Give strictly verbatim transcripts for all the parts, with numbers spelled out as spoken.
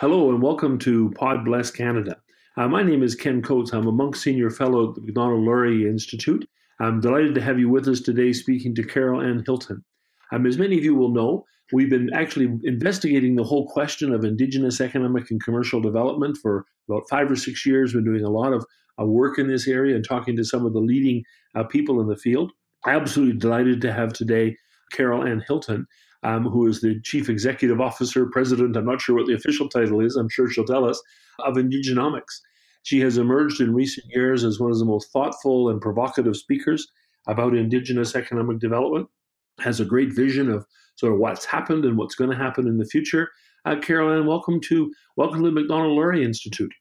Hello and welcome to Pod Bless Canada. Uh, my name is Ken Coates. I'm a Monk Senior Fellow at the Macdonald-Laurier Institute. I'm delighted to have you with us today speaking to Carol Ann Hilton. Um, as many of you will know, we've been actually investigating the whole question of Indigenous economic and commercial development for about five or six years. We've been doing a lot of uh, work in this area and talking to some of the leading uh, people in the field. Absolutely delighted to have today Carol Ann Hilton, um, who is the Chief Executive Officer, President, I'm not sure what the official title is, I'm sure she'll tell us, of Indigenomics. She has emerged in recent years as one of the most thoughtful and provocative speakers about Indigenous economic development, has a great vision of sort of what's happened and what's going to happen in the future. Uh, Carol Ann, welcome to, welcome to the Macdonald-Laurier Institute.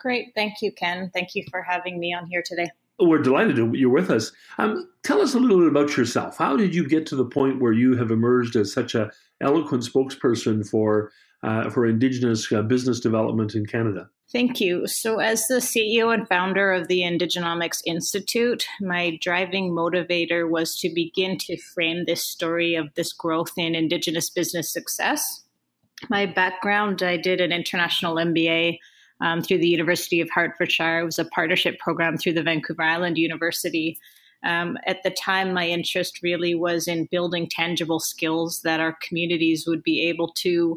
Great. Thank you, Ken. Thank you for having me on here today. We're delighted you're with us. Um, tell us a little bit about yourself. How did you get to the point where you have emerged as such an eloquent spokesperson for uh, for Indigenous uh, business development in Canada? Thank you. So as the C E O and founder of the Indigenomics Institute, my driving motivator was to begin to frame this story of this growth in Indigenous business success. My background, I did an international M B A Um, through the University of Hertfordshire. It was a partnership program through the Vancouver Island University. Um, at the time, my interest really was in building tangible skills that our communities would be able to,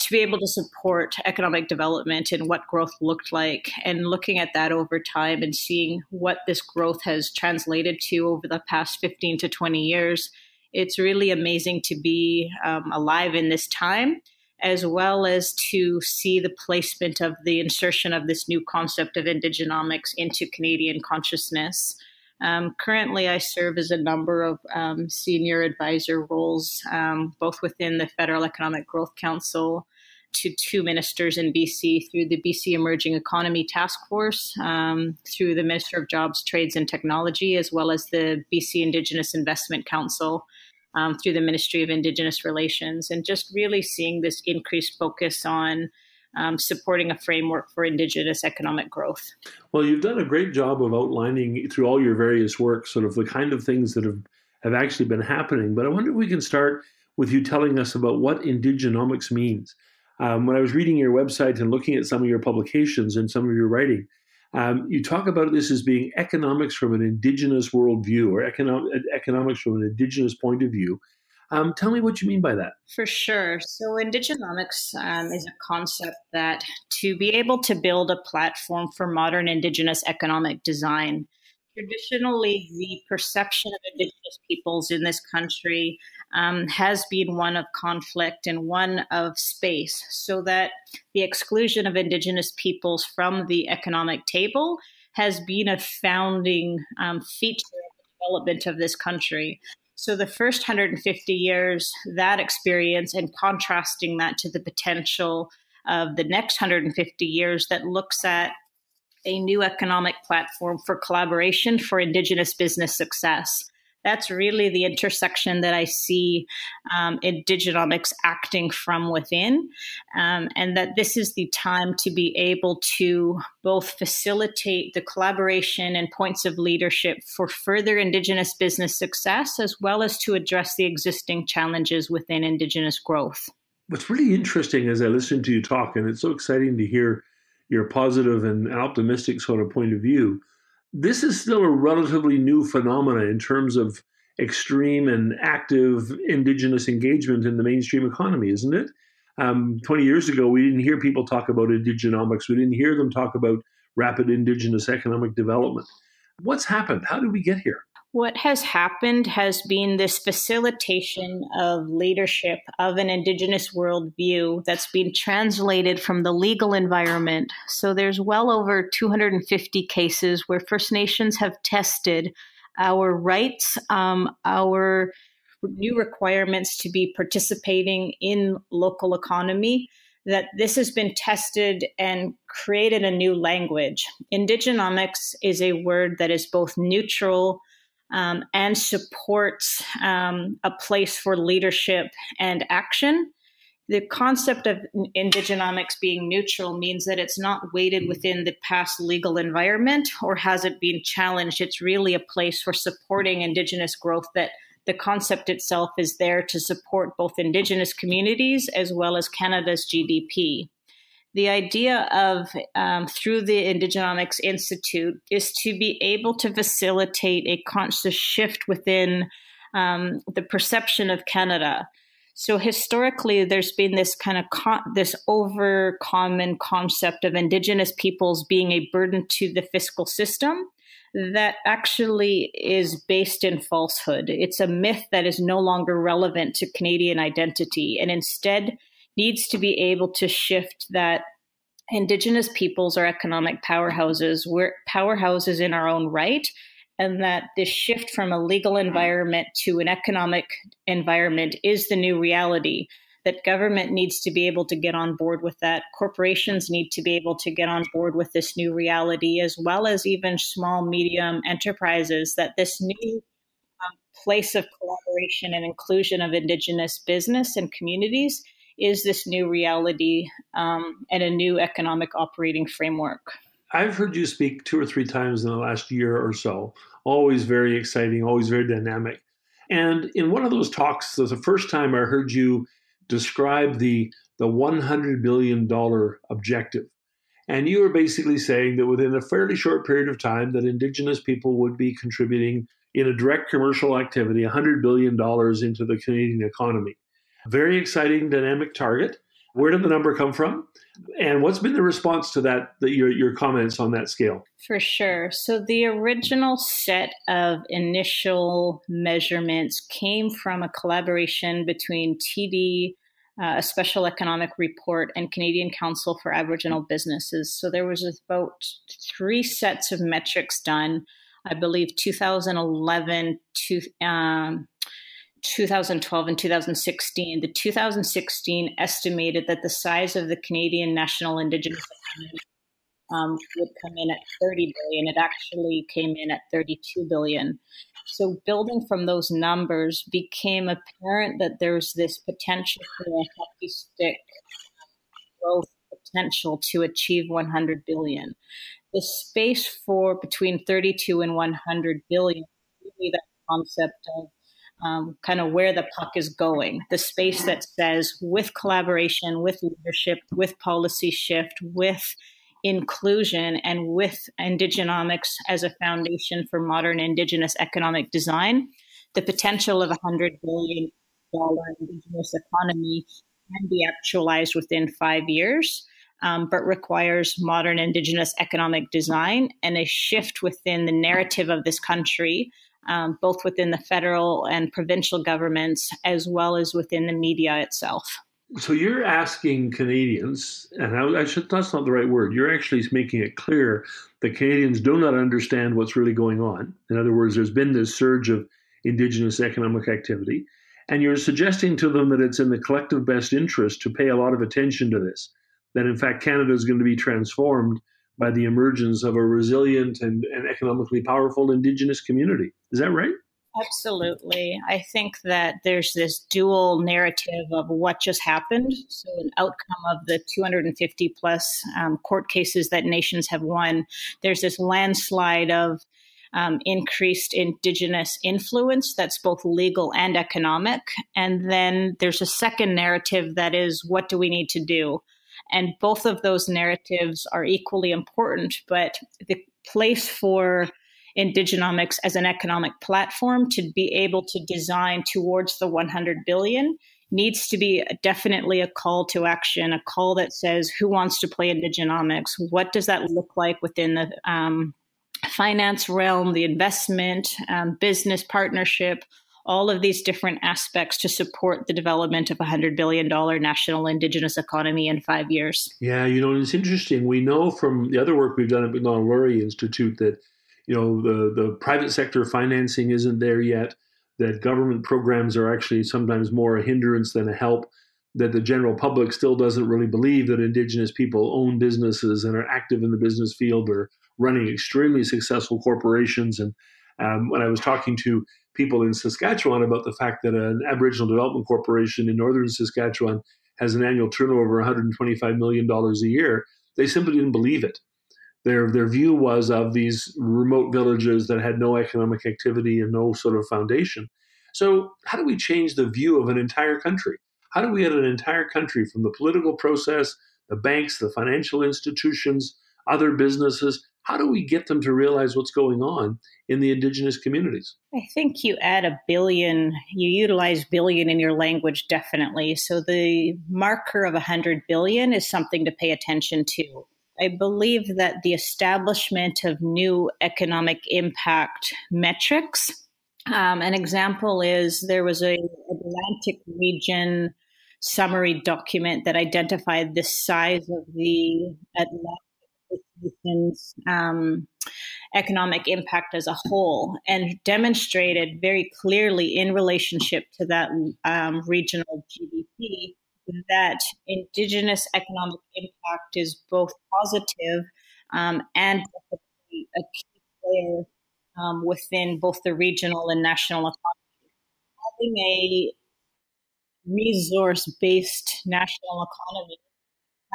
to be able to support economic development and what growth looked like, and looking at that over time and seeing what this growth has translated to over the past fifteen to twenty years. It's really amazing to be um, alive in this time, as well as to see the placement of the insertion of this new concept of Indigenomics into Canadian consciousness. Um, currently, I serve as a number of um, senior advisor roles, um, both within the Federal Economic Growth Council, to two ministers in B C through the B C Emerging Economy Task Force, um, through the Minister of Jobs, Trades and Technology, as well as the B C Indigenous Investment Council, Um, through the Ministry of Indigenous Relations, and just really seeing this increased focus on um, supporting a framework for Indigenous economic growth. Well, you've done a great job of outlining through all your various work sort of the kind of things that have, have actually been happening. But I wonder if we can start with you telling us about what Indigenomics means. Um, when I was reading your website and looking at some of your publications and some of your writing, Um, you talk about this as being economics from an Indigenous worldview, or econo- economics from an Indigenous point of view. Um, tell me what you mean by that. For sure. So Indigenomics um, is a concept that to be able to build a platform for modern Indigenous economic design. Traditionally, the perception of Indigenous peoples in this country um, has been one of conflict and one of space, so that the exclusion of Indigenous peoples from the economic table has been a founding um, feature of the development of this country. So the first one hundred fifty years, that experience, and contrasting that to the potential of the next one hundred fifty years that looks at a new economic platform for collaboration for Indigenous business success. That's really the intersection that I see um, Indigenomics acting from within, um, and that this is the time to be able to both facilitate the collaboration and points of leadership for further Indigenous business success, as well as to address the existing challenges within Indigenous growth. What's really interesting as I listen to you talk, and it's so exciting to hear your positive and optimistic sort of point of view, this is still a relatively new phenomena in terms of extreme and active Indigenous engagement in the mainstream economy, isn't it? Um, twenty years ago, we didn't hear people talk about Indigenomics. We didn't hear them talk about rapid Indigenous economic development. What's happened? How did we get here? What has happened has been this facilitation of leadership of an Indigenous worldview that's been translated from the legal environment. So there's well over two hundred fifty cases where First Nations have tested our rights, um, our new requirements to be participating in local economy, that this has been tested and created a new language. Indigenomics is a word that is both neutral Um, and supports um, a place for leadership and action. The concept of Indigenomics being neutral means that it's not weighted within the past legal environment or hasn't been challenged. It's really a place for supporting Indigenous growth, that the concept itself is there to support both Indigenous communities as well as Canada's G D P. the idea of um, through the Indigenomics Institute is to be able to facilitate a conscious shift within um, the perception of Canada. So historically, there's been this kind of con- this over common concept of Indigenous peoples being a burden to the fiscal system that actually is based in falsehood. It's a myth that is no longer relevant to Canadian identity and instead needs to be able to shift that Indigenous peoples are economic powerhouses. We're powerhouses in our own right, and that this shift from a legal environment to an economic environment is the new reality, that government needs to be able to get on board with that. Corporations need to be able to get on board with this new reality, as well as even small, medium enterprises, that this new um, place of collaboration and inclusion of Indigenous business and communities is this new reality um, and a new economic operating framework. I've heard you speak two or three times in the last year or so, always very exciting, always very dynamic. And in one of those talks, the first time I heard you describe the, the one hundred billion dollars objective. And you were basically saying that within a fairly short period of time that Indigenous people would be contributing in a direct commercial activity one hundred billion dollars into the Canadian economy. Very exciting, dynamic target. Where did the number come from? And what's been the response to that, the, your, your comments on that scale? For sure. So the original set of initial measurements came from a collaboration between T D, uh, a special economic report, and Canadian Council for Aboriginal Businesses. So there was about three sets of metrics done, I believe, two thousand eleven to... Um, two thousand twelve and two thousand sixteen. The two thousand sixteen estimated that the size of the Canadian national Indigenous economy um, would come in at thirty billion. It actually came in at thirty-two billion. So building from those numbers became apparent that there's this potential for a hockey stick growth potential to achieve one hundred billion. The space for between thirty-two and one hundred billion, really that concept of Um, kind of where the puck is going, the space that says with collaboration, with leadership, with policy shift, with inclusion, and with Indigenomics as a foundation for modern Indigenous economic design, the potential of a one hundred billion dollars Indigenous economy can be actualized within five years, um, but requires modern Indigenous economic design and a shift within the narrative of this country, Um, both within the federal and provincial governments, as well as within the media itself. So you're asking Canadians, and I, I should, that's not the right word, you're actually making it clear that Canadians do not understand what's really going on. In other words, there's been this surge of Indigenous economic activity, and you're suggesting to them that it's in the collective best interest to pay a lot of attention to this, that in fact Canada is going to be transformed by the emergence of a resilient and, and economically powerful Indigenous community. Is that right? Absolutely. I think that there's this dual narrative of what just happened. So an outcome of the two hundred fifty plus um, court cases that nations have won, there's this landslide of um, increased Indigenous influence that's both legal and economic. And then there's a second narrative that is, what do we need to do? And both of those narratives are equally important, but the place for Indigenomics as an economic platform to be able to design towards the one hundred billion needs to be definitely a call to action, a call that says who wants to play Indigenomics? What does that look like within the um, finance realm, the investment, um, business partnership, all of these different aspects to support the development of a one hundred billion dollars national Indigenous economy in five years. Yeah, you know, it's interesting. We know from the other work we've done at Macdonald-Laurier Institute that, you know, the, the private sector financing isn't there yet, that government programs are actually sometimes more a hindrance than a help, that the general public still doesn't really believe that Indigenous people own businesses and are active in the business field or running extremely successful corporations. And um, when I was talking to people in Saskatchewan about the fact that an Aboriginal Development Corporation in northern Saskatchewan has an annual turnover of one hundred twenty-five million dollars a year, they simply didn't believe it. Their their view was of these remote villages that had no economic activity and no sort of foundation. So how do we change the view of an entire country? How do we get an entire country from the political process the banks, the financial institutions, other businesses? How do we get them to realize what's going on in the Indigenous communities? I think you add a billion, you utilize billion in your language, definitely. So the marker of one hundred billion is something to pay attention to. I believe that the establishment of new economic impact metrics, um, an example is there was a Atlantic region summary document that identified the size of the Atlantic Um, economic impact as a whole, and demonstrated very clearly in relationship to that um, regional G D P that Indigenous economic impact is both positive um, and a key player um, within both the regional and national economy. Having a resource-based national economy,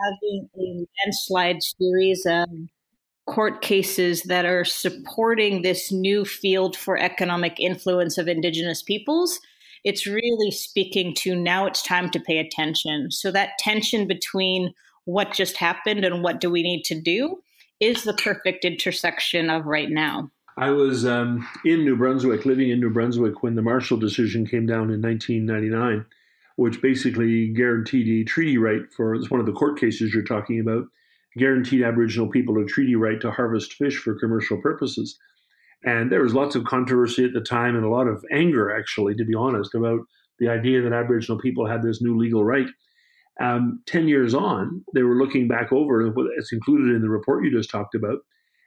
having a landslide series of court cases that are supporting this new field for economic influence of Indigenous peoples, it's really speaking to now it's time to pay attention. So that tension between what just happened and what do we need to do is the perfect intersection of right now. I was um, in New Brunswick, living in New Brunswick, when the Marshall decision came down in nineteen ninety-nine. Which basically guaranteed a treaty right for, it's one of the court cases you're talking about, guaranteed Aboriginal people a treaty right to harvest fish for commercial purposes. And there was lots of controversy at the time and a lot of anger, actually, to be honest, about the idea that Aboriginal people had this new legal right. Um, ten years on, they were looking back over, it's included in the report you just talked about,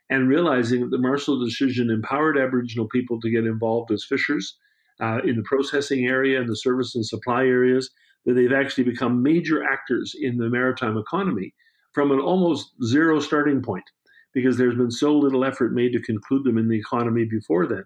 and realizing that the Marshall decision empowered Aboriginal people to get involved as fishers, Uh, in the processing area and the service and supply areas, that they've actually become major actors in the maritime economy from an almost zero starting point, because there's been so little effort made to conclude them in the economy before then.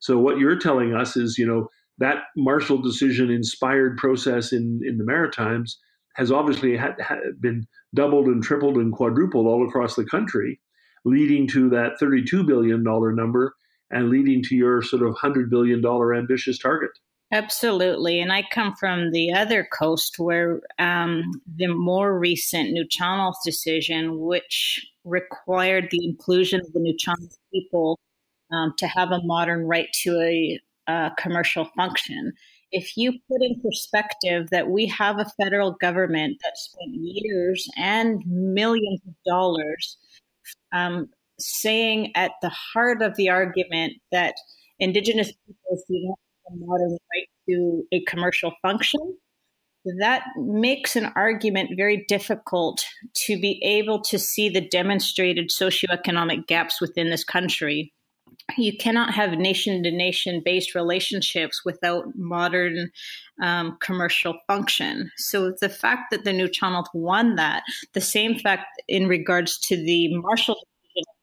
So what you're telling us is, you know, that Marshall decision-inspired process in, in the Maritimes has obviously had, had been doubled and tripled and quadrupled all across the country, leading to that thirty-two billion dollars number and leading to your sort of one hundred billion dollars ambitious target. Absolutely. And I come from the other coast where um, the more recent Nuu-chah-nulth decision, which required the inclusion of the Nuu-chah-nulth people um, to have a modern right to a, a commercial function. If you put in perspective that we have a federal government that spent years and millions of dollars um, saying at the heart of the argument that Indigenous peoples do not have a modern right to a commercial function, that makes an argument very difficult to be able to see the demonstrated socioeconomic gaps within this country. You cannot have nation-to-nation based relationships without modern um, commercial function. So the fact that the Nuu-chah-nulth won that, the same fact in regards to the Marshall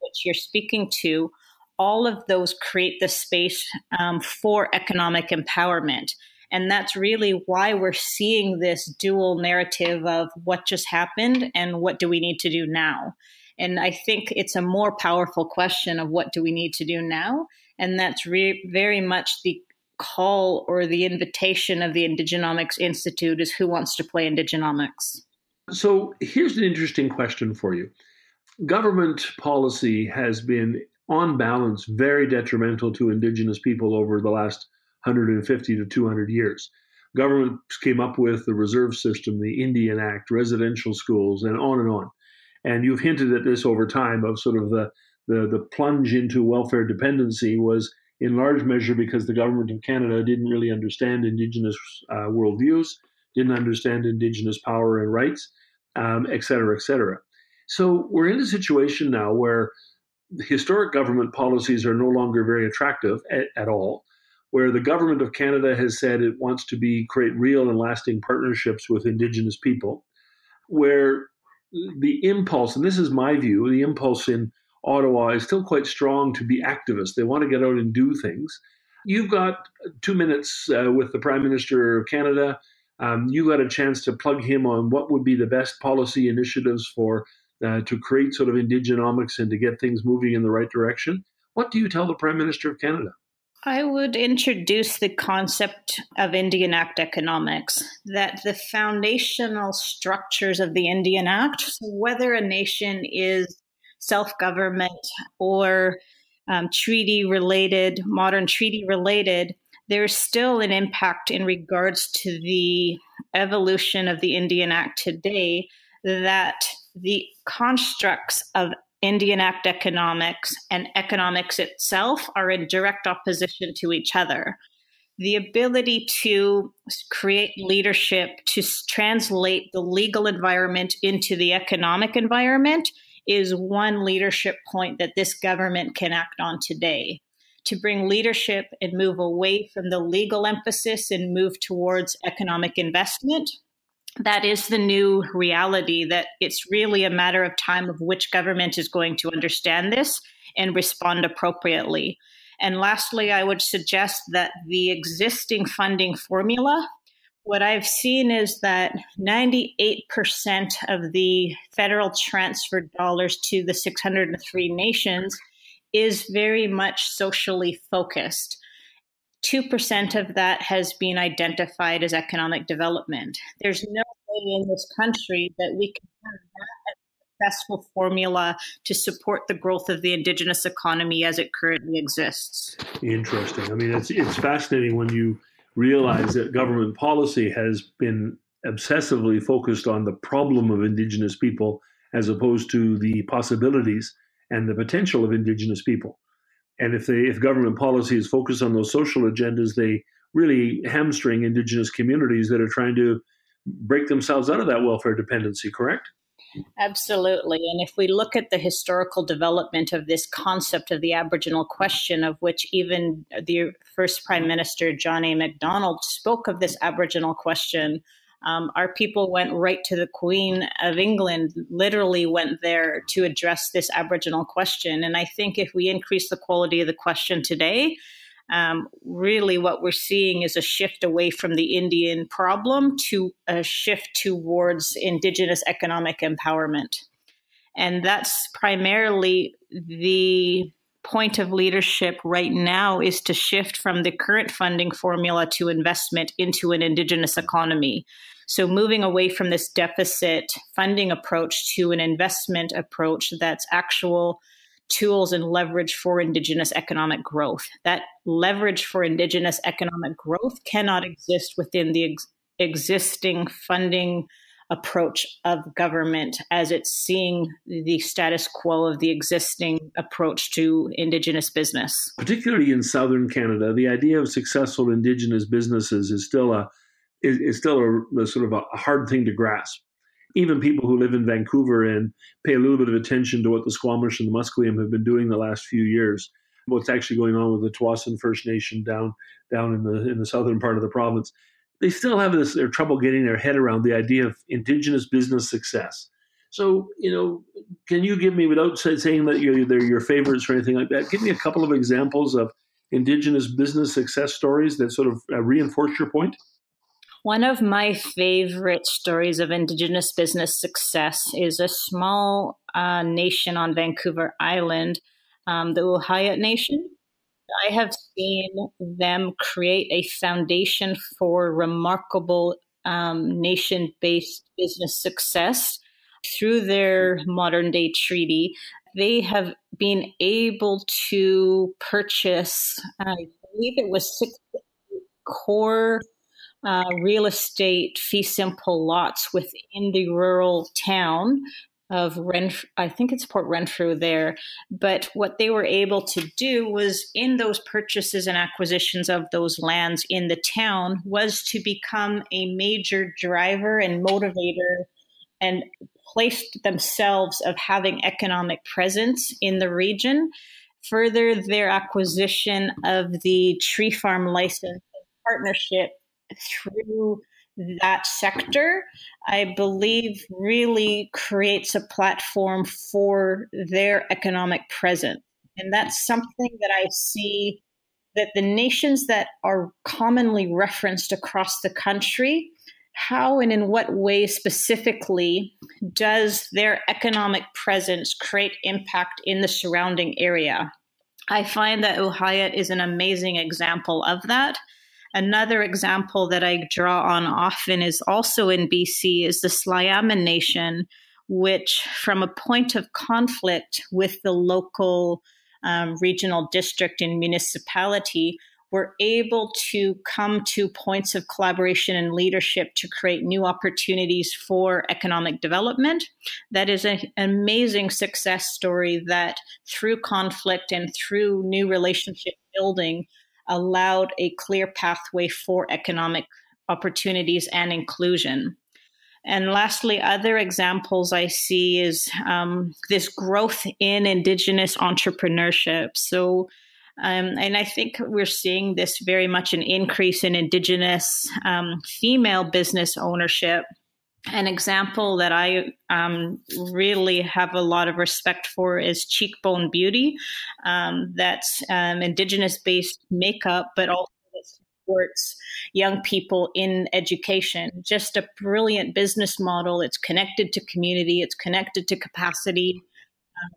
which you're speaking to, all of those create the space um, for economic empowerment. And that's really why we're seeing this dual narrative of what just happened and what do we need to do now. And I think it's a more powerful question of what do we need to do now. And that's re- very much the call or the invitation of the Indigenomics Institute is who wants to play Indigenomics. So here's an interesting question for you. Government policy has been, on balance, very detrimental to Indigenous people over the last one hundred fifty to two hundred years. Governments came up with the reserve system, the Indian Act, residential schools, and on and on. And you've hinted at this over time of sort of the, the, the plunge into welfare dependency was in large measure because the government of Canada didn't really understand Indigenous uh, worldviews, didn't understand Indigenous power and rights, um, et cetera, et cetera. So we're in a situation now where historic government policies are no longer very attractive at, at all, where the government of Canada has said it wants to be create real and lasting partnerships with Indigenous people, where the impulse, and this is my view, the impulse in Ottawa is still quite strong to be activists. They want to get out and do things. You've got two minutes uh, with the Prime Minister of Canada. Um, you got a chance to plug him on what would be the best policy initiatives for Uh, to create sort of Indigenomics and to get things moving in the right direction. What do you tell the Prime Minister of Canada? I would introduce the concept of Indian Act economics, that the foundational structures of the Indian Act, so whether a nation is self-government or um, treaty-related, modern treaty-related, there's still an impact in regards to the evolution of the Indian Act today, that the constructs of Indian Act economics and economics itself are in direct opposition to each other. The ability to create leadership, to translate the legal environment into the economic environment, is one leadership point that this government can act on today, to bring leadership and move away from the legal emphasis and move towards economic investment. That is the new reality, that it's really a matter of time of which government is going to understand this and respond appropriately. And lastly, I would suggest that the existing funding formula, what I've seen is that ninety-eight percent of the federal transfer dollars to the six hundred three nations is very much socially focused. two percent of that has been identified as economic development. There's no way in this country that we can have that as a successful formula to support the growth of the Indigenous economy as it currently exists. Interesting. I mean, it's it's fascinating when you realize that government policy has been obsessively focused on the problem of Indigenous people as opposed to the possibilities and the potential of Indigenous people. And if they, if government policy is focused on those social agendas, they really hamstring Indigenous communities that are trying to break themselves out of that welfare dependency, correct? Absolutely. And if we look at the historical development of this concept of the Aboriginal question, of which even the first Prime Minister, John A. Macdonald, spoke of this Aboriginal question, um, our people went right to the Queen of England, literally went there to address this Aboriginal question. And I think if we increase the quality of the question today, um, really what we're seeing is a shift away from the Indian problem to a shift towards Indigenous economic empowerment. And that's primarily the point of leadership right now, is to shift from the current funding formula to investment into an Indigenous economy. So moving away from this deficit funding approach to an investment approach that's actual tools and leverage for Indigenous economic growth. That leverage for Indigenous economic growth cannot exist within the ex- existing funding approach of government, as it's seeing the status quo of the existing approach to Indigenous business. Particularly in southern Canada, the idea of successful Indigenous businesses is still a is, is still a, a sort of a hard thing to grasp. Even people who live in Vancouver and pay a little bit of attention to what the Squamish and the Musqueam have been doing the last few years, what's actually going on with the Tswasan First Nation down down in the in the southern part of the province, they still have this, their trouble getting their head around the idea of Indigenous business success. So, you know, can you give me, without saying that you're, they're your favorites or anything like that, give me a couple of examples of Indigenous business success stories that sort of reinforce your point? One of my favorite stories of Indigenous business success is a small uh, nation on Vancouver Island, um, the Ohiaht Nation. I have seen them create a foundation for remarkable um, nation-based business success through their modern-day treaty. They have been able to purchase, I believe it was six core uh, real estate fee simple lots within the rural town of Renf- I think it's Port Renfrew there. But what they were able to do was, in those purchases and acquisitions of those lands in the town, was to become a major driver and motivator, and placed themselves of having economic presence in the region. Further, their acquisition of the tree farm license partnership through that sector, I believe, really creates a platform for their economic presence. And that's something that I see, that the nations that are commonly referenced across the country, how and in what way specifically does their economic presence create impact in the surrounding area? I find that Ohiaht is an amazing example of that. Another example that I draw on often is also in B C is the Sliammon Nation, which from a point of conflict with the local um, regional district and municipality were able to come to points of collaboration and leadership to create new opportunities for economic development. That is an amazing success story that through conflict and through new relationship building allowed a clear pathway for economic opportunities and inclusion. And lastly, other examples I see is um, this growth in Indigenous entrepreneurship. So, um, and I think we're seeing this very much an increase in Indigenous um, female business ownership. An example that I um, really have a lot of respect for is Cheekbone Beauty. Um, that's um, Indigenous-based makeup, but also supports young people in education. Just a brilliant business model. It's connected to community. It's connected to capacity.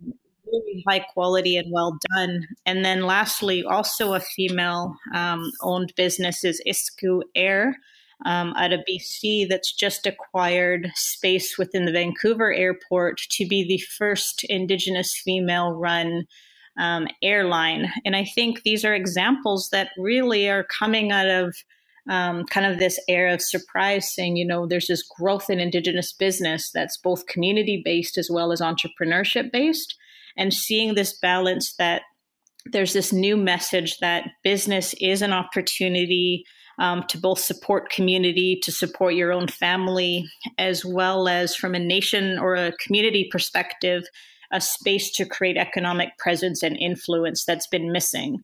Um, really high quality and well done. And then lastly, also a female-owned um, business is Isku Air. Um, out of B C that's just acquired space within the Vancouver airport to be the first Indigenous female-run um, airline. And I think these are examples that really are coming out of um, kind of this air of surprise, saying, you know, there's this growth in Indigenous business that's both community-based as well as entrepreneurship-based, and seeing this balance that there's this new message that business is an opportunity Um, to both support community, to support your own family, as well as from a nation or a community perspective, a space to create economic presence and influence that's been missing.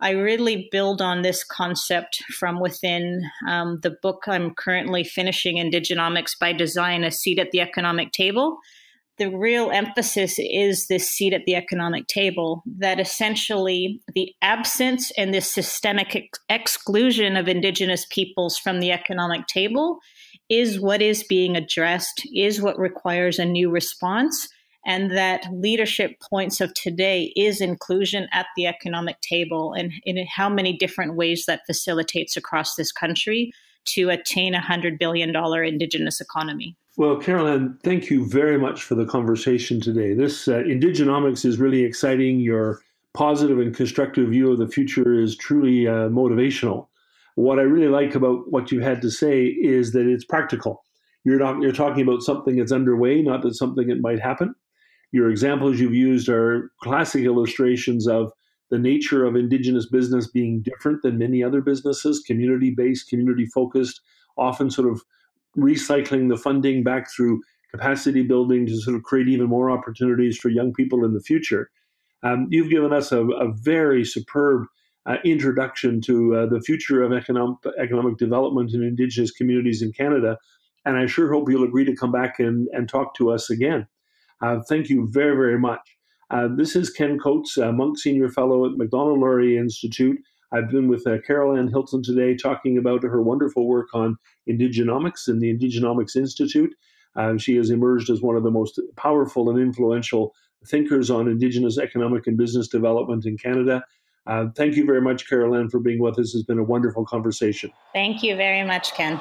I really build on this concept from within um, the book I'm currently finishing, Indigenomics by Design, A Seat at the Economic Table. The real emphasis is this seat at the economic table, that essentially the absence and this systemic ex- exclusion of Indigenous peoples from the economic table is what is being addressed, is what requires a new response, and that leadership points of today is inclusion at the economic table and in how many different ways that facilitates across this country to attain a one hundred billion dollars Indigenous economy. Well, Carol Ann, thank you very much for the conversation today. This uh, Indigenomics is really exciting. Your positive and constructive view of the future is truly uh, motivational. What I really like about what you had to say is that it's practical. You're not you're talking about something that's underway, not that something that might happen. Your examples you've used are classic illustrations of the nature of Indigenous business being different than many other businesses, community-based, community-focused, often sort of recycling the funding back through capacity building to sort of create even more opportunities for young people in the future. Um, you've given us a, a very superb uh, introduction to uh, the future of economic, economic development in Indigenous communities in Canada, and I sure hope you'll agree to come back and, and talk to us again. Uh, thank you very, very much. Uh, this is Ken Coates, a Monk Senior Fellow at Macdonald-Laurier Institute. I've been with uh, Carol Ann Hilton today talking about her wonderful work on Indigenomics and the Indigenomics Institute. Um, she has emerged as one of the most powerful and influential thinkers on Indigenous economic and business development in Canada. Uh, thank you very much, Carol Ann, for being with us. It's been a wonderful conversation. Thank you very much, Ken.